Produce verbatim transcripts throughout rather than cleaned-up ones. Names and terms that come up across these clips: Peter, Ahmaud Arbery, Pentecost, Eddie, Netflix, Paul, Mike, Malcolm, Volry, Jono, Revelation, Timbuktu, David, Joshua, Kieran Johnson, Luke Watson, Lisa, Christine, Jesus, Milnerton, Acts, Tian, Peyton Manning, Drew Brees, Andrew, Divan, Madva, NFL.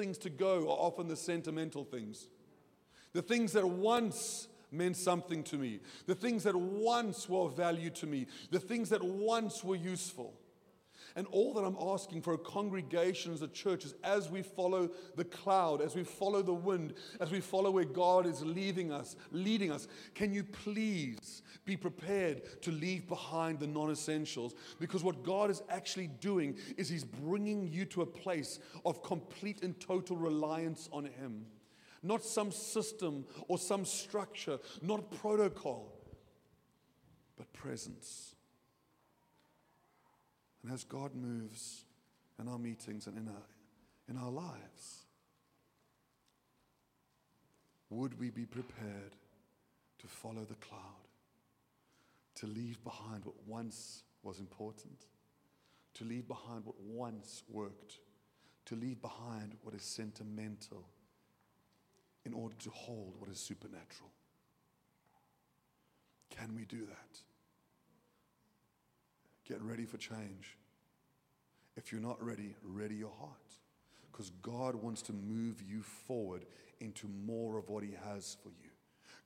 things to go are often the sentimental things. The things that once meant something to me. The things that once were of value to me. The things that once were useful. And all that I'm asking for a congregation as a church is, as we follow the cloud, as we follow the wind, as we follow where God is leading us, leading us, can you please be prepared to leave behind the non-essentials? Because what God is actually doing is He's bringing you to a place of complete and total reliance on Him. Not some system or some structure, not protocol, but presence. And as God moves in our meetings and in our, in our lives, would we be prepared to follow the cloud, to leave behind what once was important, to leave behind what once worked, to leave behind what is sentimental in order to hold what is supernatural? Can we do that? Get ready for change. If you're not ready, ready your heart. Because God wants to move you forward into more of what He has for you.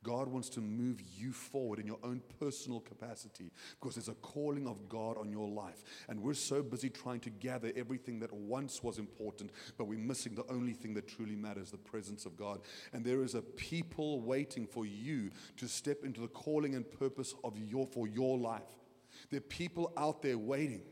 God wants to move you forward in your own personal capacity, because there's a calling of God on your life. And we're so busy trying to gather everything that once was important, but we're missing the only thing that truly matters, the presence of God. And there is a people waiting for you to step into the calling and purpose of your for your life. There are people out there waiting,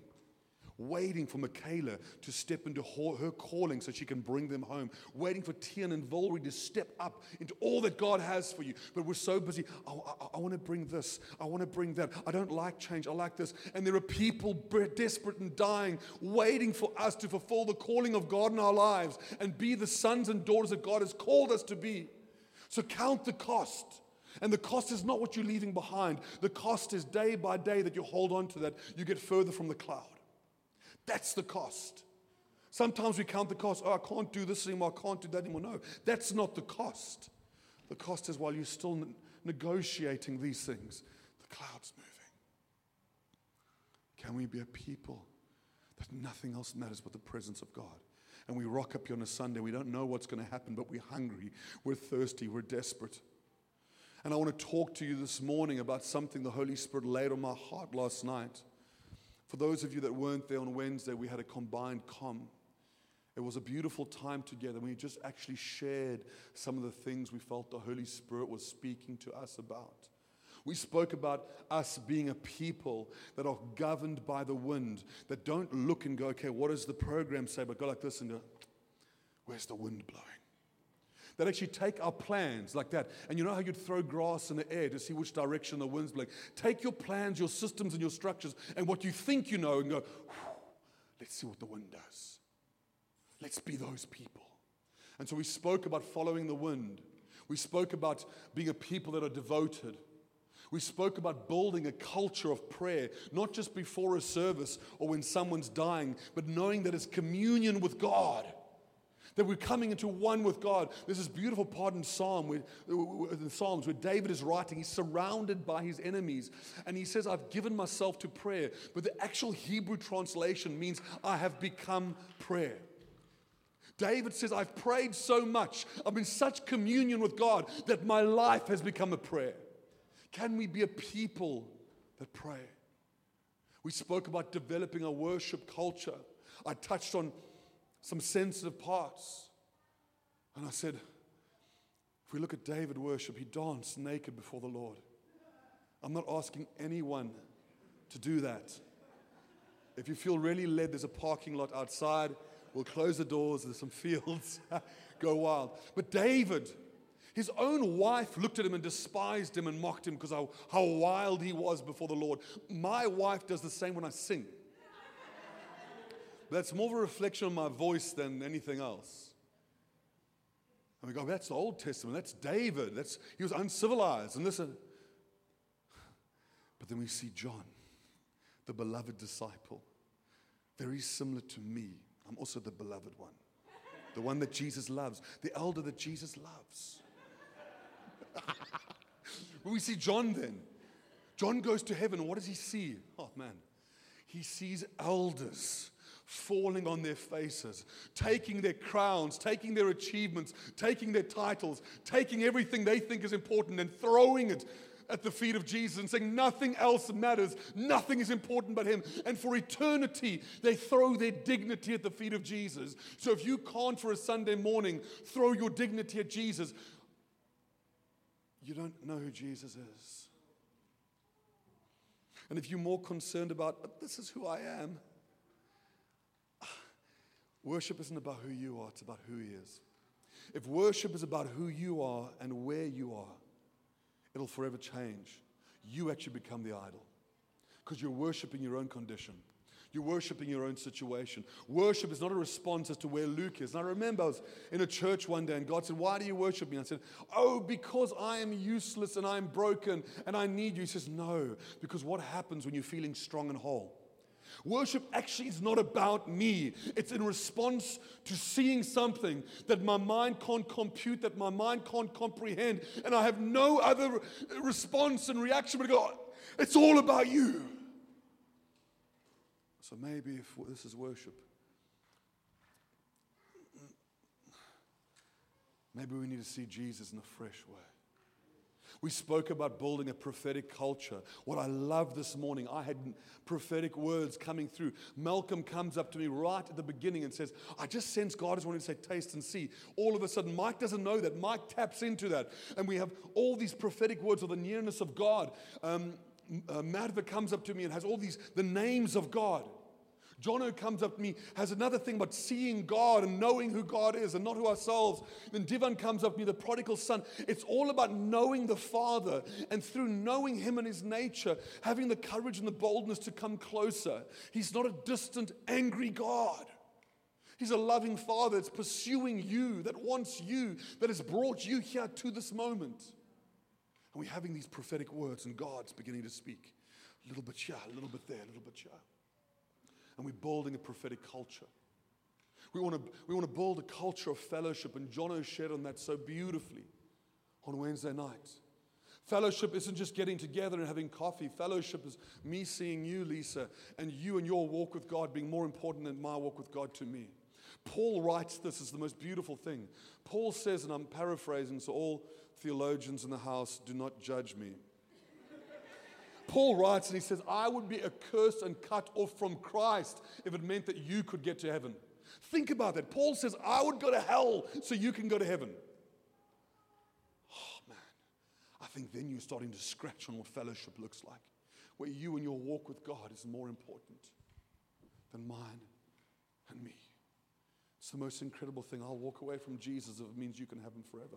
waiting for Michaela to step into her calling so she can bring them home, waiting for Tian and Volry to step up into all that God has for you. But we're so busy, oh, I, I want to bring this, I want to bring that, I don't like change, I like this. And there are people desperate and dying, waiting for us to fulfill the calling of God in our lives and be the sons and daughters that God has called us to be. So count the cost. And the cost is not what you're leaving behind. The cost is day by day that you hold on to that, you get further from the cloud. That's the cost. Sometimes we count the cost. Oh, I can't do this anymore. I can't do that anymore. No, that's not the cost. The cost is while you're still ne- negotiating these things, the cloud's moving. Can we be a people that nothing else matters but the presence of God? And we rock up here on a Sunday. We don't know what's going to happen, but we're hungry. We're thirsty. We're desperate. And I want to talk to you this morning about something the Holy Spirit laid on my heart last night. For those of you that weren't there on Wednesday, we had a combined comm. It was a beautiful time together. We just actually shared some of the things we felt the Holy Spirit was speaking to us about. We spoke about us being a people that are governed by the wind, that don't look and go, okay, what does the program say? But go like this and go, where's the wind blowing? That actually take our plans like that. And you know how you'd throw grass in the air to see which direction the wind's blowing? Take your plans, your systems, and your structures, and what you think you know, and go, let's see what the wind does. Let's be those people. And so we spoke about following the wind. We spoke about being a people that are devoted. We spoke about building a culture of prayer, not just before a service or when someone's dying, but knowing that it's communion with God. That we're coming into one with God. There's this beautiful part in Psalm, where, in Psalms where David is writing. He's surrounded by his enemies. And he says, I've given myself to prayer. But the actual Hebrew translation means, I have become prayer. David says, I've prayed so much. I'm in such communion with God that my life has become a prayer. Can we be a people that pray? We spoke about developing a worship culture. I touched on some sensitive parts. And I said, if we look at David worship, he danced naked before the Lord. I'm not asking anyone to do that. If you feel really led, there's a parking lot outside. We'll close the doors. There's some fields. Go wild. But David, his own wife looked at him and despised him and mocked him because how, how wild he was before the Lord. My wife does the same when I sing. That's more of a reflection on my voice than anything else. And we go, that's the Old Testament. That's David. That's he was uncivilized. And listen. But then we see John, the beloved disciple, very similar to me. I'm also the beloved one, the one that Jesus loves, the elder that Jesus loves. We see John then. John goes to heaven. And what does he see? Oh, man. He sees elders falling on their faces, taking their crowns, taking their achievements, taking their titles, taking everything they think is important and throwing it at the feet of Jesus and saying nothing else matters, nothing is important but him. And for eternity, they throw their dignity at the feet of Jesus. So if you can't for a Sunday morning throw your dignity at Jesus, you don't know who Jesus is. And if you're more concerned about, this is who I am, worship isn't about who you are, it's about who he is. If worship is about who you are and where you are, it'll forever change. You actually become the idol because you're worshiping your own condition. You're worshiping your own situation. Worship is not a response as to where Luke is. And I remember I was in a church one day and God said, why do you worship me? I said, oh, because I am useless and I'm broken and I need you. He says, no, because what happens when you're feeling strong and whole? Worship actually is not about me. It's in response to seeing something that my mind can't compute, that my mind can't comprehend, and I have no other response and reaction but to go, it's all about you. So maybe if this is worship, maybe we need to see Jesus in a fresh way. We spoke about building a prophetic culture. What I love this morning, I had prophetic words coming through. Malcolm comes up to me right at the beginning and says, I just sense God is wanting to say, taste and see. All of a sudden, Mike doesn't know that. Mike taps into that. And we have all these prophetic words of the nearness of God. Um, uh, Madva comes up to me and has all these, the names of God. Jono comes up to me, has another thing about seeing God and knowing who God is and not who ourselves. Then Divan comes up to me, the prodigal son. It's all about knowing the Father and through knowing him and his nature, having the courage and the boldness to come closer. He's not a distant, angry God. He's a loving Father that's pursuing you, that wants you, that has brought you here to this moment. And we're having these prophetic words and God's beginning to speak. A little bit here, a little bit there, a little bit here. And we're building a prophetic culture. We want to we want to build a culture of fellowship, and Jono shared on that so beautifully on Wednesday night. Fellowship isn't just getting together and having coffee. Fellowship is me seeing you, Lisa, and you and your walk with God being more important than my walk with God to me. Paul writes this as the most beautiful thing. Paul says, and I'm paraphrasing, so all theologians in the house do not judge me. Paul writes and he says, I would be accursed and cut off from Christ if it meant that you could get to heaven. Think about that. Paul says, I would go to hell so you can go to heaven. Oh, man. I think then you're starting to scratch on what fellowship looks like, where you and your walk with God is more important than mine and me. It's the most incredible thing. I'll walk away from Jesus if it means you can have him forever.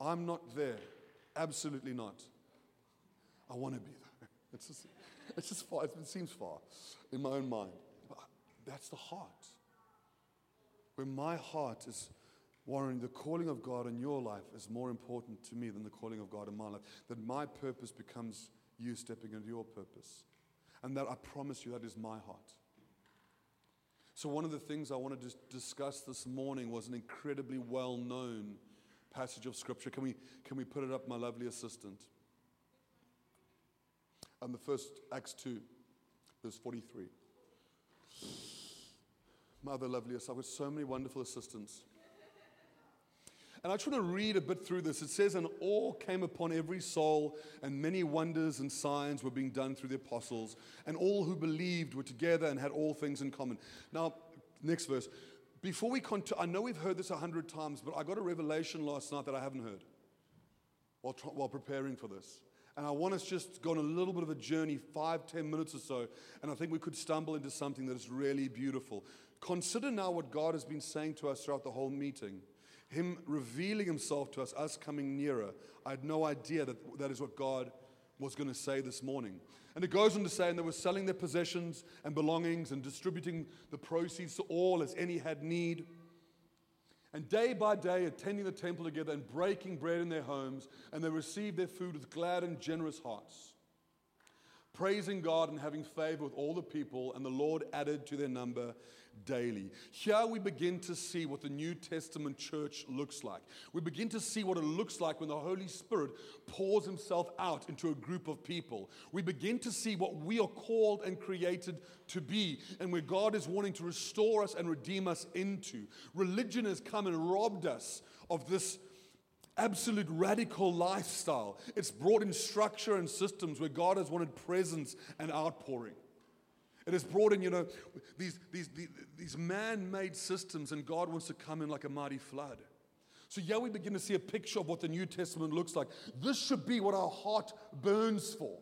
I'm not there. Absolutely not. I want to be there. It's just, it's just far. It seems far in my own mind. But that's the heart. Where my heart is worrying, the calling of God in your life is more important to me than the calling of God in my life. That my purpose becomes you stepping into your purpose. And that I promise you, that is my heart. So one of the things I wanted to discuss this morning was an incredibly well-known passage of Scripture. Can we, can we put it up, my lovely assistant? And the first, Acts two, verse forty-three. My other loveliest, I've got so many wonderful assistants. And I just want to read a bit through this. It says, and awe came upon every soul, and many wonders and signs were being done through the apostles, and all who believed were together and had all things in common. Now, next verse. Before we continue, I know we've heard this a hundred times, but I got a revelation last night that I haven't heard while, tra- while preparing for this. And I want us just go on a little bit of a journey, five, ten minutes or so, and I think we could stumble into something that is really beautiful. Consider now what God has been saying to us throughout the whole meeting. Him revealing himself to us, us coming nearer. I had no idea that that is what God was going to say this morning. And it goes on to say, and they were selling their possessions and belongings and distributing the proceeds to all as any had need. And day by day, attending the temple together and breaking bread in their homes, and they received their food with glad and generous hearts, praising God and having favor with all the people, and the Lord added to their number daily. Here we begin to see what the New Testament church looks like. We begin to see what it looks like when the Holy Spirit pours himself out into a group of people. We begin to see what we are called and created to be, and where God is wanting to restore us and redeem us into. Religion has come and robbed us of this absolute radical lifestyle. It's brought in structure and systems where God has wanted presence and outpouring. It has brought in, you know, these, these, these, these man-made systems, and God wants to come in like a mighty flood. So yeah, we begin to see a picture of what the New Testament looks like. This should be what our heart burns for.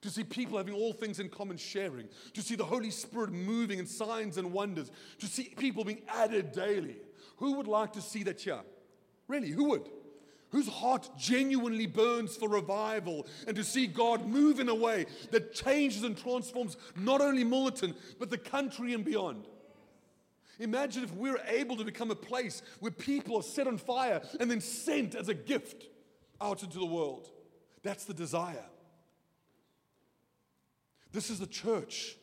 To see people having all things in common, sharing. To see the Holy Spirit moving in signs and wonders. To see people being added daily. Who would like to see that here? Really, who would? Whose heart genuinely burns for revival and to see God move in a way that changes and transforms not only Milnerton, but the country and beyond? Imagine if we were able to become a place where people are set on fire and then sent as a gift out into the world. That's the desire. This is the church.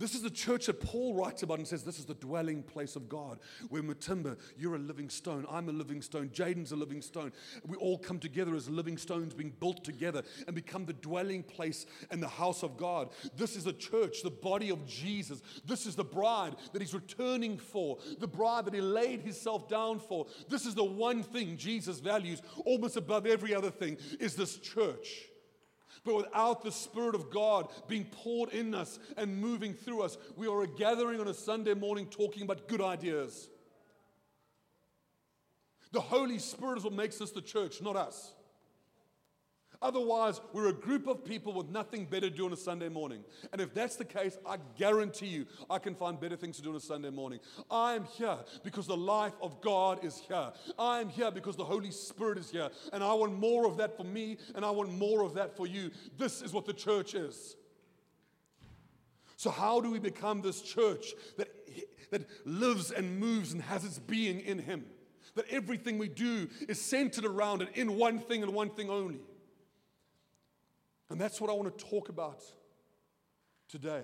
This is the church that Paul writes about and says, this is the dwelling place of God, where Mutimba, you're a living stone, I'm a living stone, Jaden's a living stone. We all come together as living stones being built together and become the dwelling place and the house of God. This is the church, the body of Jesus. This is the bride that he's returning for, the bride that he laid himself down for. This is the one thing Jesus values almost above every other thing, is this church. But without the Spirit of God being poured in us and moving through us, we are a gathering on a Sunday morning talking about good ideas. The Holy Spirit is what makes us the church, not us. Otherwise, we're a group of people with nothing better to do on a Sunday morning. And if that's the case, I guarantee you I can find better things to do on a Sunday morning. I am here because the life of God is here. I am here because the Holy Spirit is here. And I want more of that for me, and I want more of that for you. This is what the church is. So how do we become this church that, that lives and moves and has its being in Him? That everything we do is centered around it in one thing and one thing only. And that's what I want to talk about today.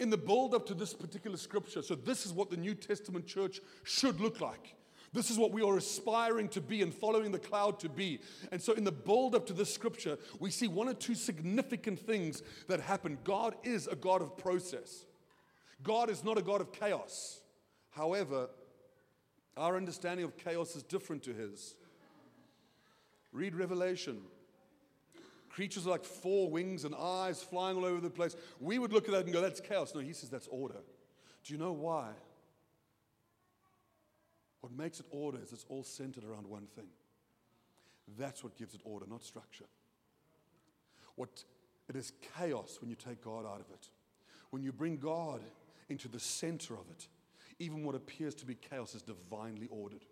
In the build-up to this particular scripture, so this is what the New Testament church should look like. This is what we are aspiring to be and following the cloud to be. And so in the build-up to this scripture, we see one or two significant things that happen. God is a God of process. God is not a God of chaos. However, our understanding of chaos is different to His. Read Revelation. Creatures like four wings and eyes flying all over the place. We would look at that and go, that's chaos. No, He says that's order. Do you know why? What makes it order is it's all centered around one thing. That's what gives it order, not structure. What it is chaos when you take God out of it. When you bring God into the center of it, even what appears to be chaos is divinely ordered.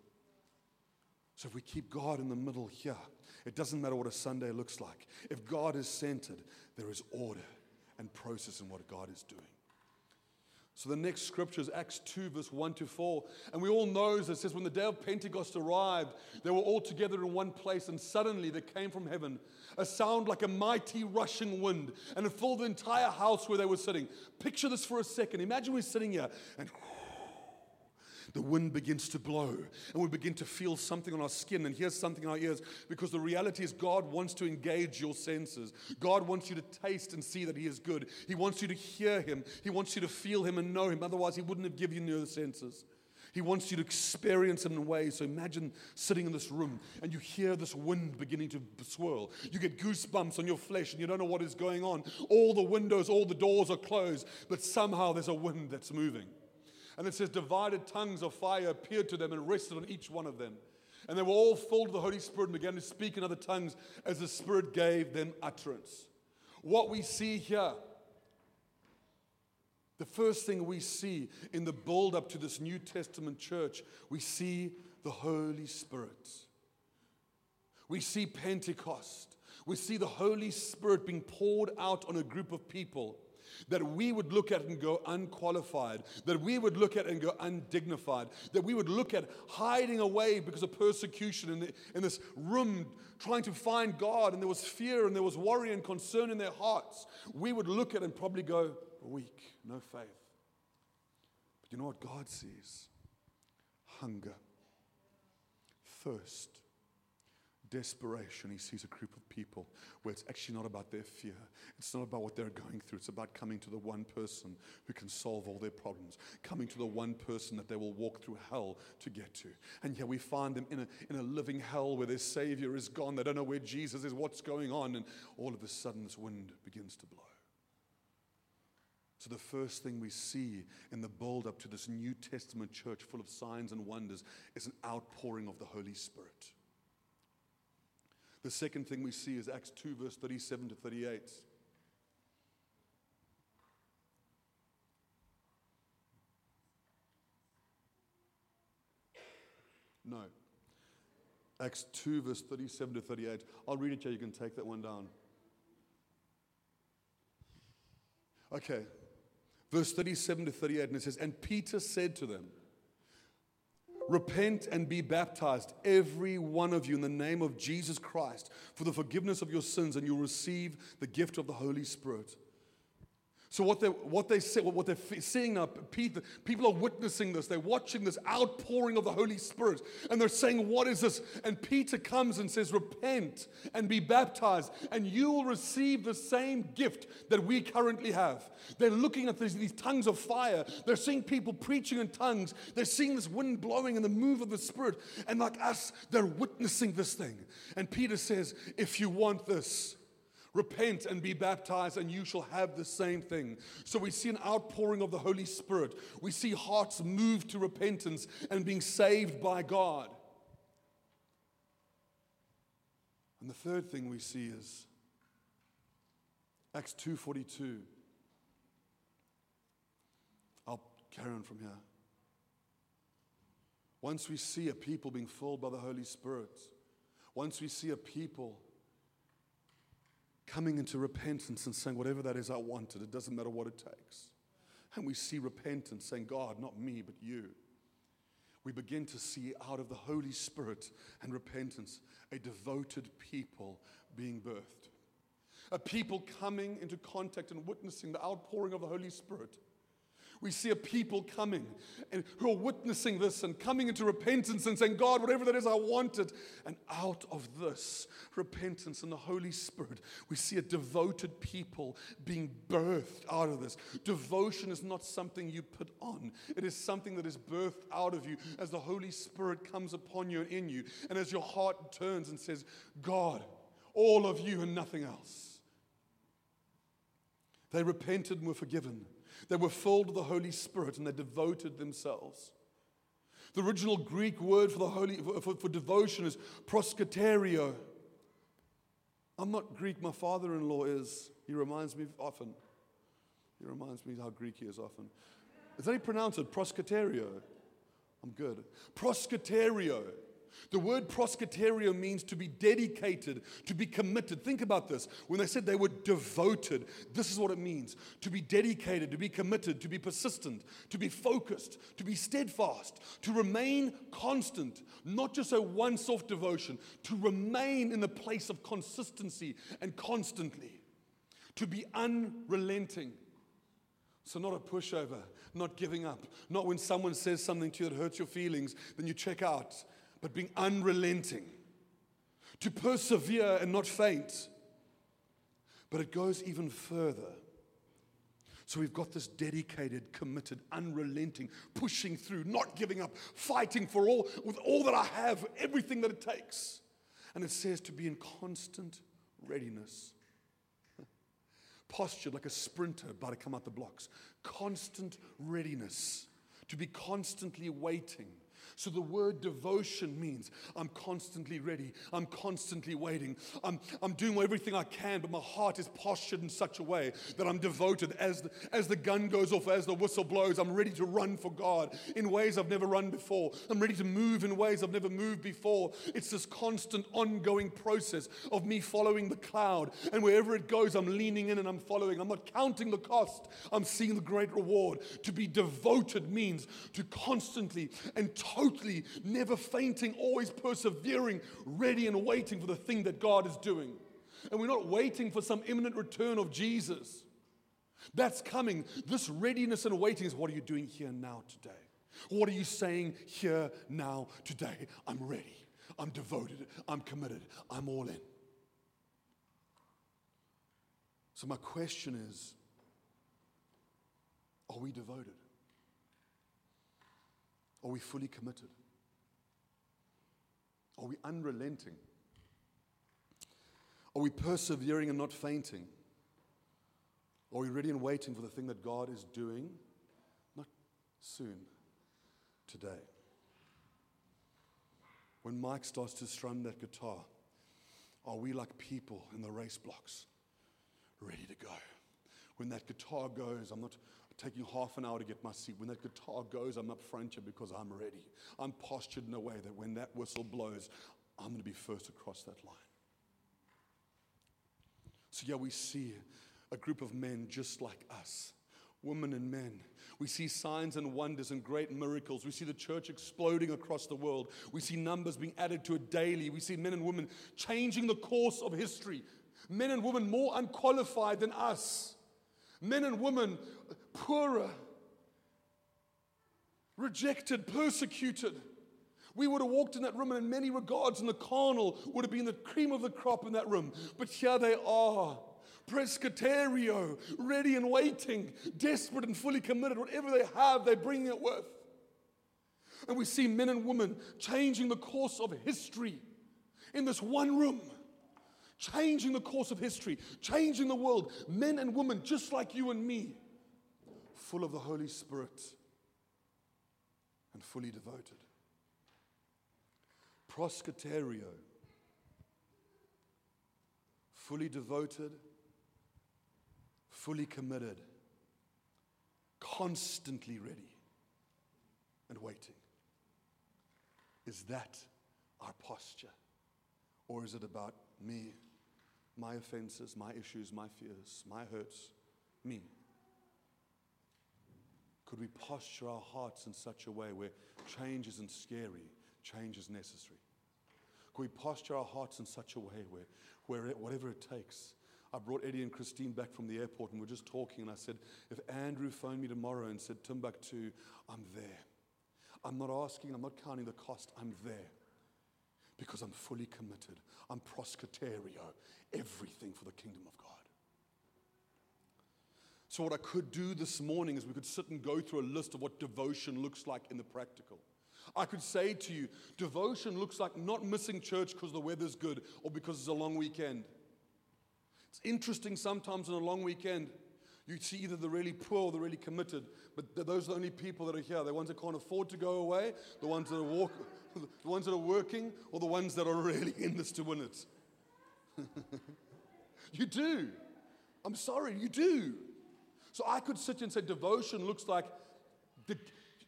So if we keep God in the middle here, it doesn't matter what a Sunday looks like. If God is centered, there is order and process in what God is doing. So the next scripture is Acts two, verse one to four. And we all know that it says, when the day of Pentecost arrived, they were all together in one place, and suddenly there came from heaven a sound like a mighty rushing wind, and it filled the entire house where they were sitting. Picture this for a second. Imagine we're sitting here, and the wind begins to blow, and we begin to feel something on our skin and hear something in our ears, because the reality is God wants to engage your senses. God wants you to taste and see that He is good. He wants you to hear Him. He wants you to feel Him and know Him. Otherwise, He wouldn't have given you the senses. He wants you to experience Him in ways. So imagine sitting in this room and you hear this wind beginning to swirl. You get goosebumps on your flesh and you don't know what is going on. All the windows, all the doors are closed, but somehow there's a wind that's moving. And it says, divided tongues of fire appeared to them and rested on each one of them. And they were all filled with the Holy Spirit and began to speak in other tongues as the Spirit gave them utterance. What we see here, the first thing we see in the build-up to this New Testament church, we see the Holy Spirit. We see Pentecost. We see the Holy Spirit being poured out on a group of people that we would look at and go unqualified, that we would look at and go undignified, that we would look at hiding away because of persecution in, the, in this room trying to find God, and there was fear and there was worry and concern in their hearts. We would look at and probably go, weak, no faith. you know what God sees? Hunger, thirst, desperation. He sees a group of people where it's actually not about their fear. It's not about what they're going through. It's about coming to the one person who can solve all their problems, coming to the one person that they will walk through hell to get to. And here we find them in a, in a living hell where their Savior is gone. They don't know where Jesus is, what's going on. And all of a sudden, this wind begins to blow. So the first thing we see in the build-up to this New Testament church full of signs and wonders is an outpouring of the Holy Spirit. The second thing we see is Acts two, verse thirty-seven to thirty-eight. No. Acts two, verse thirty-seven to thirty-eight. I'll read it here. You can take that one down. Okay. Verse thirty-seven to thirty-eight, and it says, "And Peter said to them, 'Repent and be baptized, every one of you, in the name of Jesus Christ, for the forgiveness of your sins, and you'll receive the gift of the Holy Spirit.'" So what they what they say, what they're seeing now, Peter, people are witnessing this. They're watching this outpouring of the Holy Spirit, and they're saying, "What is this?" And Peter comes and says, "Repent and be baptized, and you will receive the same gift that we currently have." They're looking at these, these tongues of fire. They're seeing people preaching in tongues. They're seeing this wind blowing and the move of the Spirit. And like us, they're witnessing this thing. And Peter says, "If you want this, repent and be baptized, and you shall have the same thing." So we see an outpouring of the Holy Spirit. We see hearts moved to repentance and being saved by God. And the third thing we see is Acts two forty-two. I'll carry on from here. Once we see a people being filled by the Holy Spirit, once we see a people coming into repentance and saying, "Whatever that is, I want it. It doesn't matter what it takes." And we see repentance saying, "God, not me, but you." We begin to see out of the Holy Spirit and repentance a devoted people being birthed. A people coming into contact and witnessing the outpouring of the Holy Spirit. We see a people coming and who are witnessing this and coming into repentance and saying, "God, whatever that is, I want it." And out of this repentance and the Holy Spirit, we see a devoted people being birthed out of this. Devotion is not something you put on. It is something that is birthed out of you as the Holy Spirit comes upon you and in you. And as your heart turns and says, "God, all of you and nothing else." They repented and were forgiven. They were filled with the Holy Spirit, and they devoted themselves. The original Greek word for the holy for, for devotion is proskaterio. I'm not Greek. My father-in-law is. He reminds me often. He reminds me how Greek he is often. Is that he pronounced it? Proskaterio. I'm good. Proskaterio. The word proskaterio means to be dedicated, to be committed. Think about this. When they said they were devoted, this is what it means. To be dedicated, to be committed, to be persistent, to be focused, to be steadfast, to remain constant. Not just a once-off devotion, to remain in the place of consistency and constantly. To be unrelenting. So not a pushover, not giving up, not when someone says something to you that hurts your feelings, then you check out. But being unrelenting, to persevere and not faint. But it goes even further. So we've got this dedicated, committed, unrelenting, pushing through, not giving up, fighting for all, with all that I have, everything that it takes. And it says to be in constant readiness. Postured like a sprinter about to come out the blocks. Constant readiness, to be constantly waiting. So the word devotion means I'm constantly ready. I'm constantly waiting. I'm, I'm doing everything I can, but my heart is postured in such a way that I'm devoted. As the, as the gun goes off, as the whistle blows, I'm ready to run for God in ways I've never run before. I'm ready to move in ways I've never moved before. It's this constant ongoing process of me following the cloud. And wherever it goes, I'm leaning in and I'm following. I'm not counting the cost. I'm seeing the great reward. To be devoted means to constantly and totally, never fainting, always persevering, ready and waiting for the thing that God is doing. And we're not waiting for some imminent return of Jesus. That's coming. This readiness and waiting is, what are you doing here now today? What are you saying here now today? I'm ready. I'm devoted. I'm committed. I'm all in. So my question is, are we devoted? Are we fully committed? Are we unrelenting? Are we persevering and not fainting? Are we ready and waiting for the thing that God is doing? Not soon, today. When Mike starts to strum that guitar, are we like people in the race blocks, ready to go? When that guitar goes, I'm not taking half an hour to get my seat. When that guitar goes, I'm up front here because I'm ready. I'm postured in a way that when that whistle blows, I'm going to be first across that line. So yeah, we see a group of men just like us, women and men. We see signs and wonders and great miracles. We see the church exploding across the world. We see numbers being added to it daily. We see men and women changing the course of history. Men and women more unqualified than us. Men and women poorer, rejected, persecuted. We would have walked in that room, and in many regards, and the carnal would have been the cream of the crop in that room. But here they are, proskaterio, ready and waiting, desperate and fully committed. Whatever they have, they bring it worth. And we see men and women changing the course of history in this one room, changing the course of history, changing the world. Men and women just like you and me, full of the Holy Spirit and fully devoted. Proskaterio, fully devoted, fully committed, constantly ready and waiting. Is that our posture? Or is it about me, my offenses, my issues, my fears, my hurts, me? Could we posture our hearts in such a way where change isn't scary? Change is necessary. Can we posture our hearts in such a way where, where whatever it takes? I brought Eddie and Christine back from the airport, and we were just talking, and I said, if Andrew phoned me tomorrow and said, Timbuktu, I'm there. I'm not asking, I'm not counting the cost, I'm there. Because I'm fully committed. I'm proskaterio, everything for the kingdom of God. So what I could do this morning is we could sit and go through a list of what devotion looks like in the practical. I could say to you, devotion looks like not missing church because the weather's good or because it's a long weekend. It's interesting sometimes on a long weekend, you see either the really poor or the really committed, but those are the only people that are here. The ones that can't afford to go away, the ones that are walk, the ones that are working, or the ones that are really in this to win it. You do. I'm sorry, you do. So I could sit here and say devotion looks like the...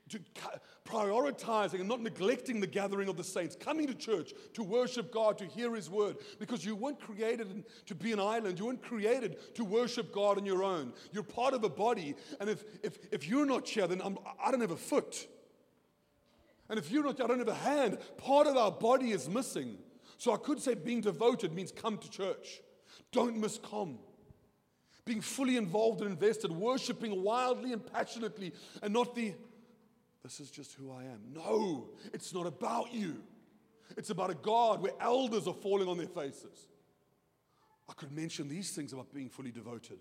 to prioritizing and not neglecting the gathering of the saints, coming to church to worship God, to hear His word, because you weren't created to be an island. You weren't created to worship God on your own. You're part of a body, and if if if you're not here, then I'm, I don't have a foot. And if you're not here, I don't have a hand. Part of our body is missing. So I could say being devoted means come to church. Don't miss come. Being fully involved and invested, worshiping wildly and passionately, and not the... this is just who I am. No, it's not about you. It's about a God where elders are falling on their faces. I could mention these things about being fully devoted.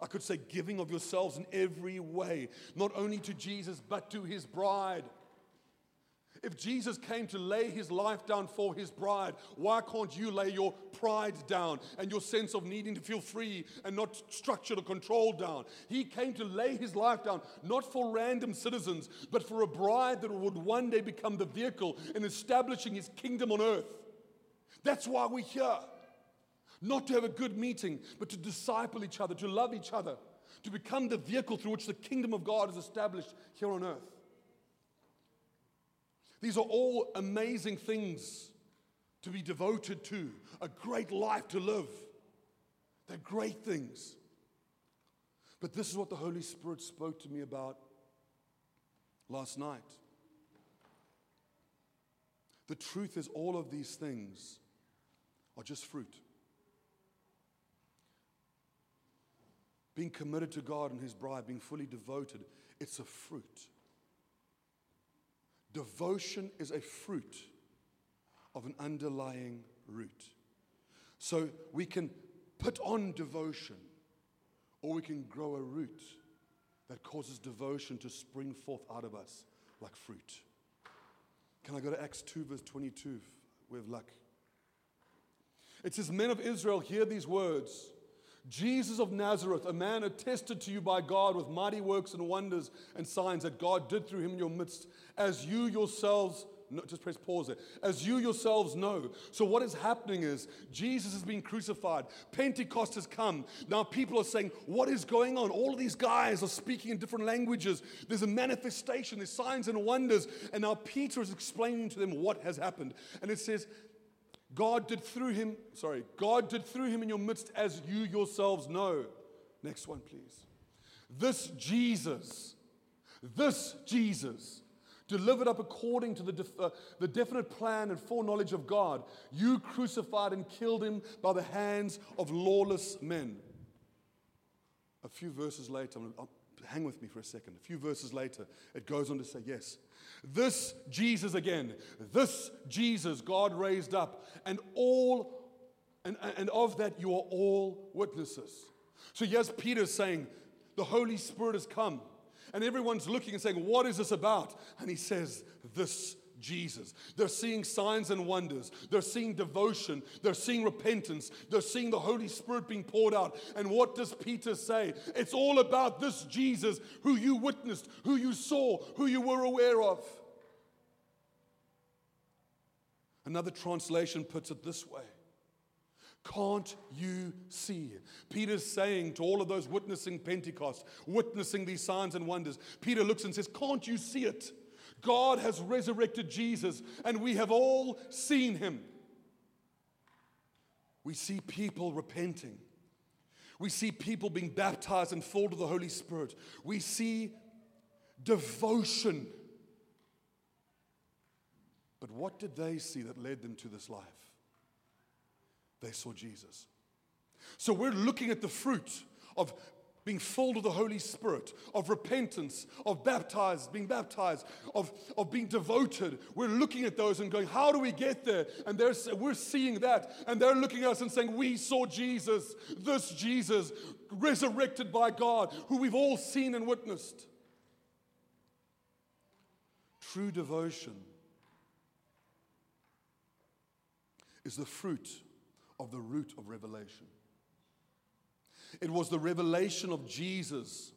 I could say giving of yourselves in every way, not only to Jesus, but to His bride. If Jesus came to lay His life down for His bride, why can't you lay your pride down and your sense of needing to feel free and not structured or controlled down? He came to lay His life down, not for random citizens, but for a bride that would one day become the vehicle in establishing His kingdom on earth. That's why we're here. Not to have a good meeting, but to disciple each other, to love each other, to become the vehicle through which the kingdom of God is established here on earth. These are all amazing things to be devoted to, a great life to live. They're great things. But this is what the Holy Spirit spoke to me about last night. The truth is, all of these things are just fruit. being committed to God and his bride, being fully devoted, it's a fruit. Devotion is a fruit of an underlying root. So we can put on devotion, or we can grow a root that causes devotion to spring forth out of us like fruit. Can I go to Acts two, verse twenty-two with luck? It says, "Men of Israel, hear these words. Jesus of Nazareth, a man attested to you by God with mighty works and wonders and signs that God did through him in your midst, as you yourselves know." Just press pause there. As you yourselves know. So what is happening is Jesus has been crucified. Pentecost has come. Now people are saying, what is going on? All of these guys are speaking in different languages. There's a manifestation. There's signs and wonders. And now Peter is explaining to them what has happened. And it says, God did through him, sorry, God did through him in your midst, as you yourselves know. Next one, please. This Jesus, this Jesus, delivered up according to the, def- uh, the definite plan and foreknowledge of God, you crucified and killed him by the hands of lawless men. A few verses later, I'm, I'll, hang with me for a second. A few verses later, it goes on to say, yes, this Jesus again, this Jesus God raised up, and all, and, and of that you are all witnesses. So yes, Peter's saying, the Holy Spirit has come, and everyone's looking and saying, what is this about? And he says, this Jesus. They're seeing signs and wonders. They're seeing devotion. They're seeing repentance. They're seeing the Holy Spirit being poured out. And what does Peter say? It's all about this Jesus who you witnessed, who you saw, who you were aware of. Another translation puts it this way. Can't you see? Peter's saying to all of those witnessing Pentecost, witnessing these signs and wonders, Peter looks and says, can't you see it? God has resurrected Jesus, and we have all seen him. We see people repenting. We see people being baptized and filled with the Holy Spirit. We see devotion. But what did they see that led them to this life? They saw Jesus. So we're looking at the fruit of being filled with the Holy Spirit, of repentance, of baptized, being baptized, of, of being devoted. We're looking at those and going, how do we get there? And they're, we're seeing that. And they're looking at us and saying, we saw Jesus, this Jesus, resurrected by God, who we've all seen and witnessed. True devotion is the fruit of the root of revelation. It was the revelation of Jesus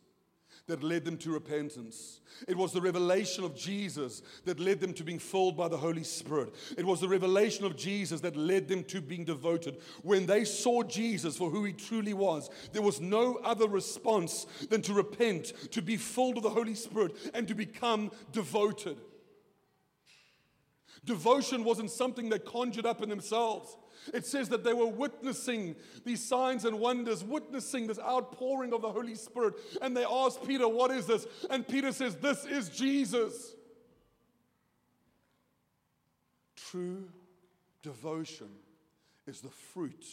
that led them to repentance. It was the revelation of Jesus that led them to being filled by the Holy Spirit. It was the revelation of Jesus that led them to being devoted. When they saw Jesus for who he truly was, there was no other response than to repent, to be filled with the Holy Spirit, and to become devoted. Devotion wasn't something they conjured up in themselves. It says that they were witnessing these signs and wonders, witnessing this outpouring of the Holy Spirit. And they asked Peter, what is this? And Peter says, this is Jesus. True devotion is the fruit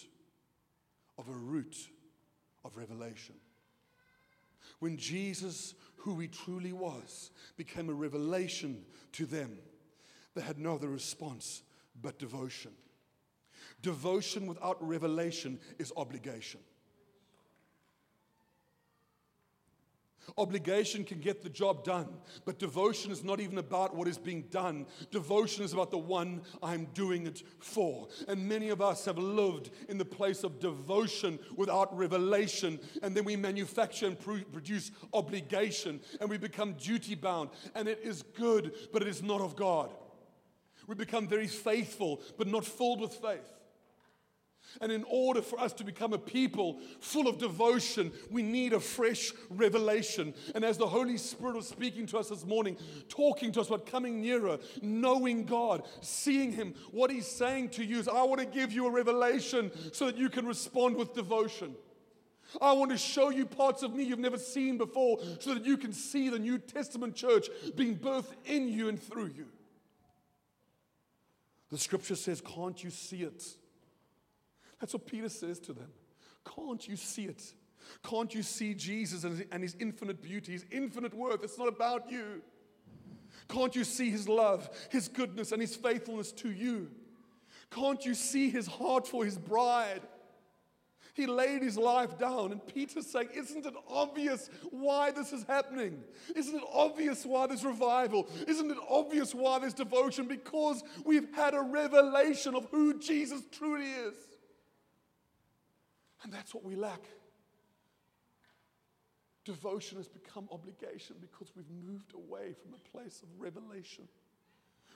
of a root of revelation. When Jesus, who he truly was, became a revelation to them, they had no other response but devotion. Devotion without revelation is obligation. Obligation can get the job done, but devotion is not even about what is being done. Devotion is about the one I'm doing it for. And many of us have lived in the place of devotion without revelation, and then we manufacture and pr- produce obligation, and we become duty-bound, and it is good, but it is not of God. We become very faithful, but not filled with faith. And in order for us to become a people full of devotion, we need a fresh revelation. And as the Holy Spirit was speaking to us this morning, talking to us about coming nearer, knowing God, seeing him, what he's saying to you is, I want to give you a revelation so that you can respond with devotion. I want to show you parts of me you've never seen before so that you can see the New Testament church being birthed in you and through you. The scripture says, can't you see it? That's what Peter says to them. Can't you see it? Can't you see Jesus and his infinite beauty, his infinite worth? It's not about you. Can't you see his love, his goodness, and his faithfulness to you? Can't you see his heart for his bride? He laid his life down, and Peter's saying, isn't it obvious why this is happening? Isn't it obvious why there's revival? Isn't it obvious why there's devotion? Because we've had a revelation of who Jesus truly is. And that's what we lack. Devotion has become obligation because we've moved away from a place of revelation.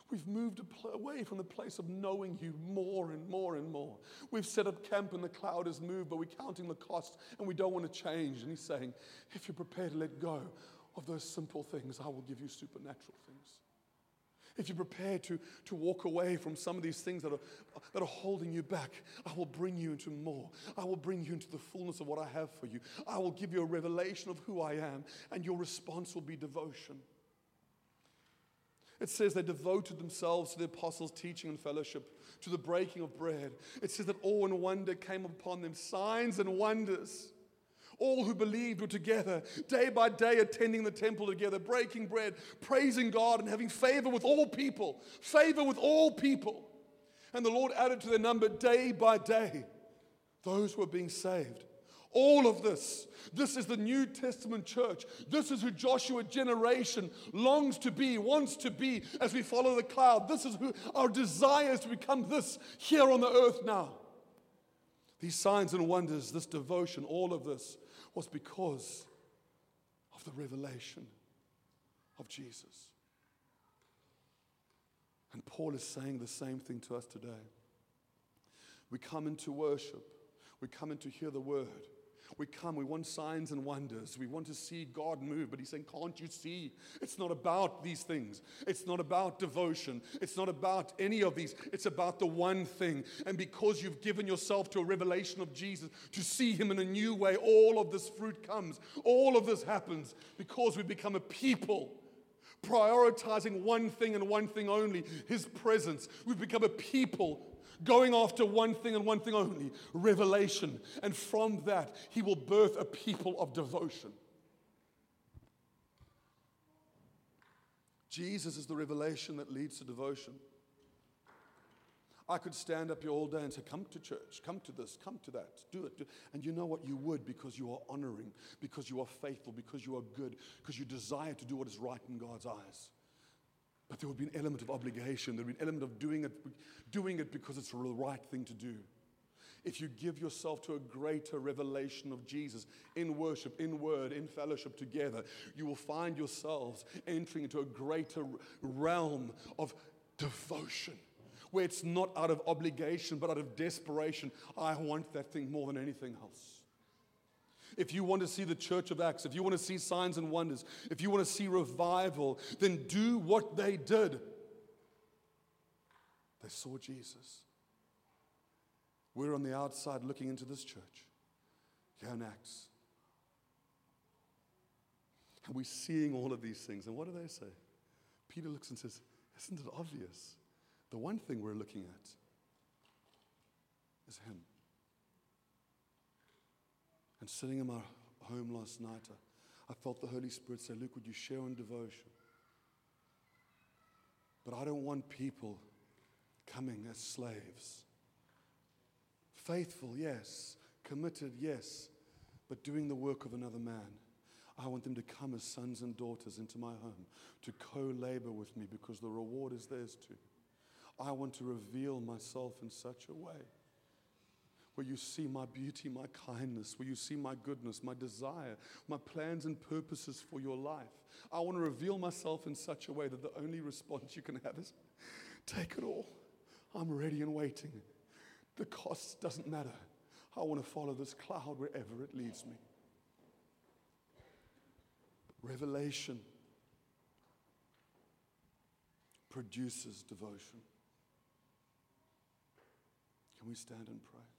We've moved away from the place of knowing you more and more and more. We've set up camp and the cloud has moved, but we're counting the cost and we don't want to change. And he's saying, if you're prepared to let go of those simple things, I will give you supernatural things. If you're prepared to, to walk away from some of these things that are, that are holding you back, I will bring you into more. I will bring you into the fullness of what I have for you. I will give you a revelation of who I am, and your response will be devotion. It says they devoted themselves to the apostles' teaching and fellowship, to the breaking of bread. It says that awe and wonder came upon them, signs and wonders. All who believed were together, day by day attending the temple together, breaking bread, praising God, and having favor with all people. Favor with all people. And the Lord added to their number day by day those who were being saved. All of this, this is the New Testament church. This is who Joshua generation longs to be, wants to be as we follow the cloud. This is who our desire is to become, this here on the earth now. These signs and wonders, this devotion, all of this was because of the revelation of Jesus. And Paul is saying the same thing to us today. We come into worship. We come in to hear the word. We come, we want signs and wonders. We want to see God move. But he's saying, can't you see? It's not about these things. It's not about devotion. It's not about any of these. It's about the one thing. And because you've given yourself to a revelation of Jesus, to see him in a new way, all of this fruit comes. All of this happens because we become a people prioritizing one thing and one thing only, his presence. We've become a people going after one thing and one thing only, revelation. And from that, he will birth a people of devotion. Jesus is the revelation that leads to devotion. I could stand up here all day and say, come to church, come to this, come to that, do it. Do it. And you know what? You would, because you are honoring, because you are faithful, because you are good, because you desire to do what is right in God's eyes. But there would be an element of obligation. There would be an element of doing it, doing it because it's the right thing to do. If you give yourself to a greater revelation of Jesus in worship, in word, in fellowship together, you will find yourselves entering into a greater realm of devotion, where it's not out of obligation, but out of desperation. I want that thing more than anything else. If you want to see the church of Acts, if you want to see signs and wonders, if you want to see revival, then do what they did. They saw Jesus. We're on the outside looking into this church here in Acts. And we're seeing all of these things. And what do they say? Peter looks and says, isn't it obvious? The one thing we're looking at is him. And sitting in my home last night, I, I felt the Holy Spirit say, Luke, would you share on devotion? But I don't want people coming as slaves. Faithful, yes. Committed, yes. But doing the work of another man. I want them to come as sons and daughters into my home, to co-labor with me because the reward is theirs too. I want to reveal myself in such a way where you see my beauty, my kindness, where you see my goodness, my desire, my plans and purposes for your life. I want to reveal myself in such a way that the only response you can have is, take it all. I'm ready and waiting. The cost doesn't matter. I want to follow this cloud wherever it leads me. Revelation produces devotion. Can we stand and pray?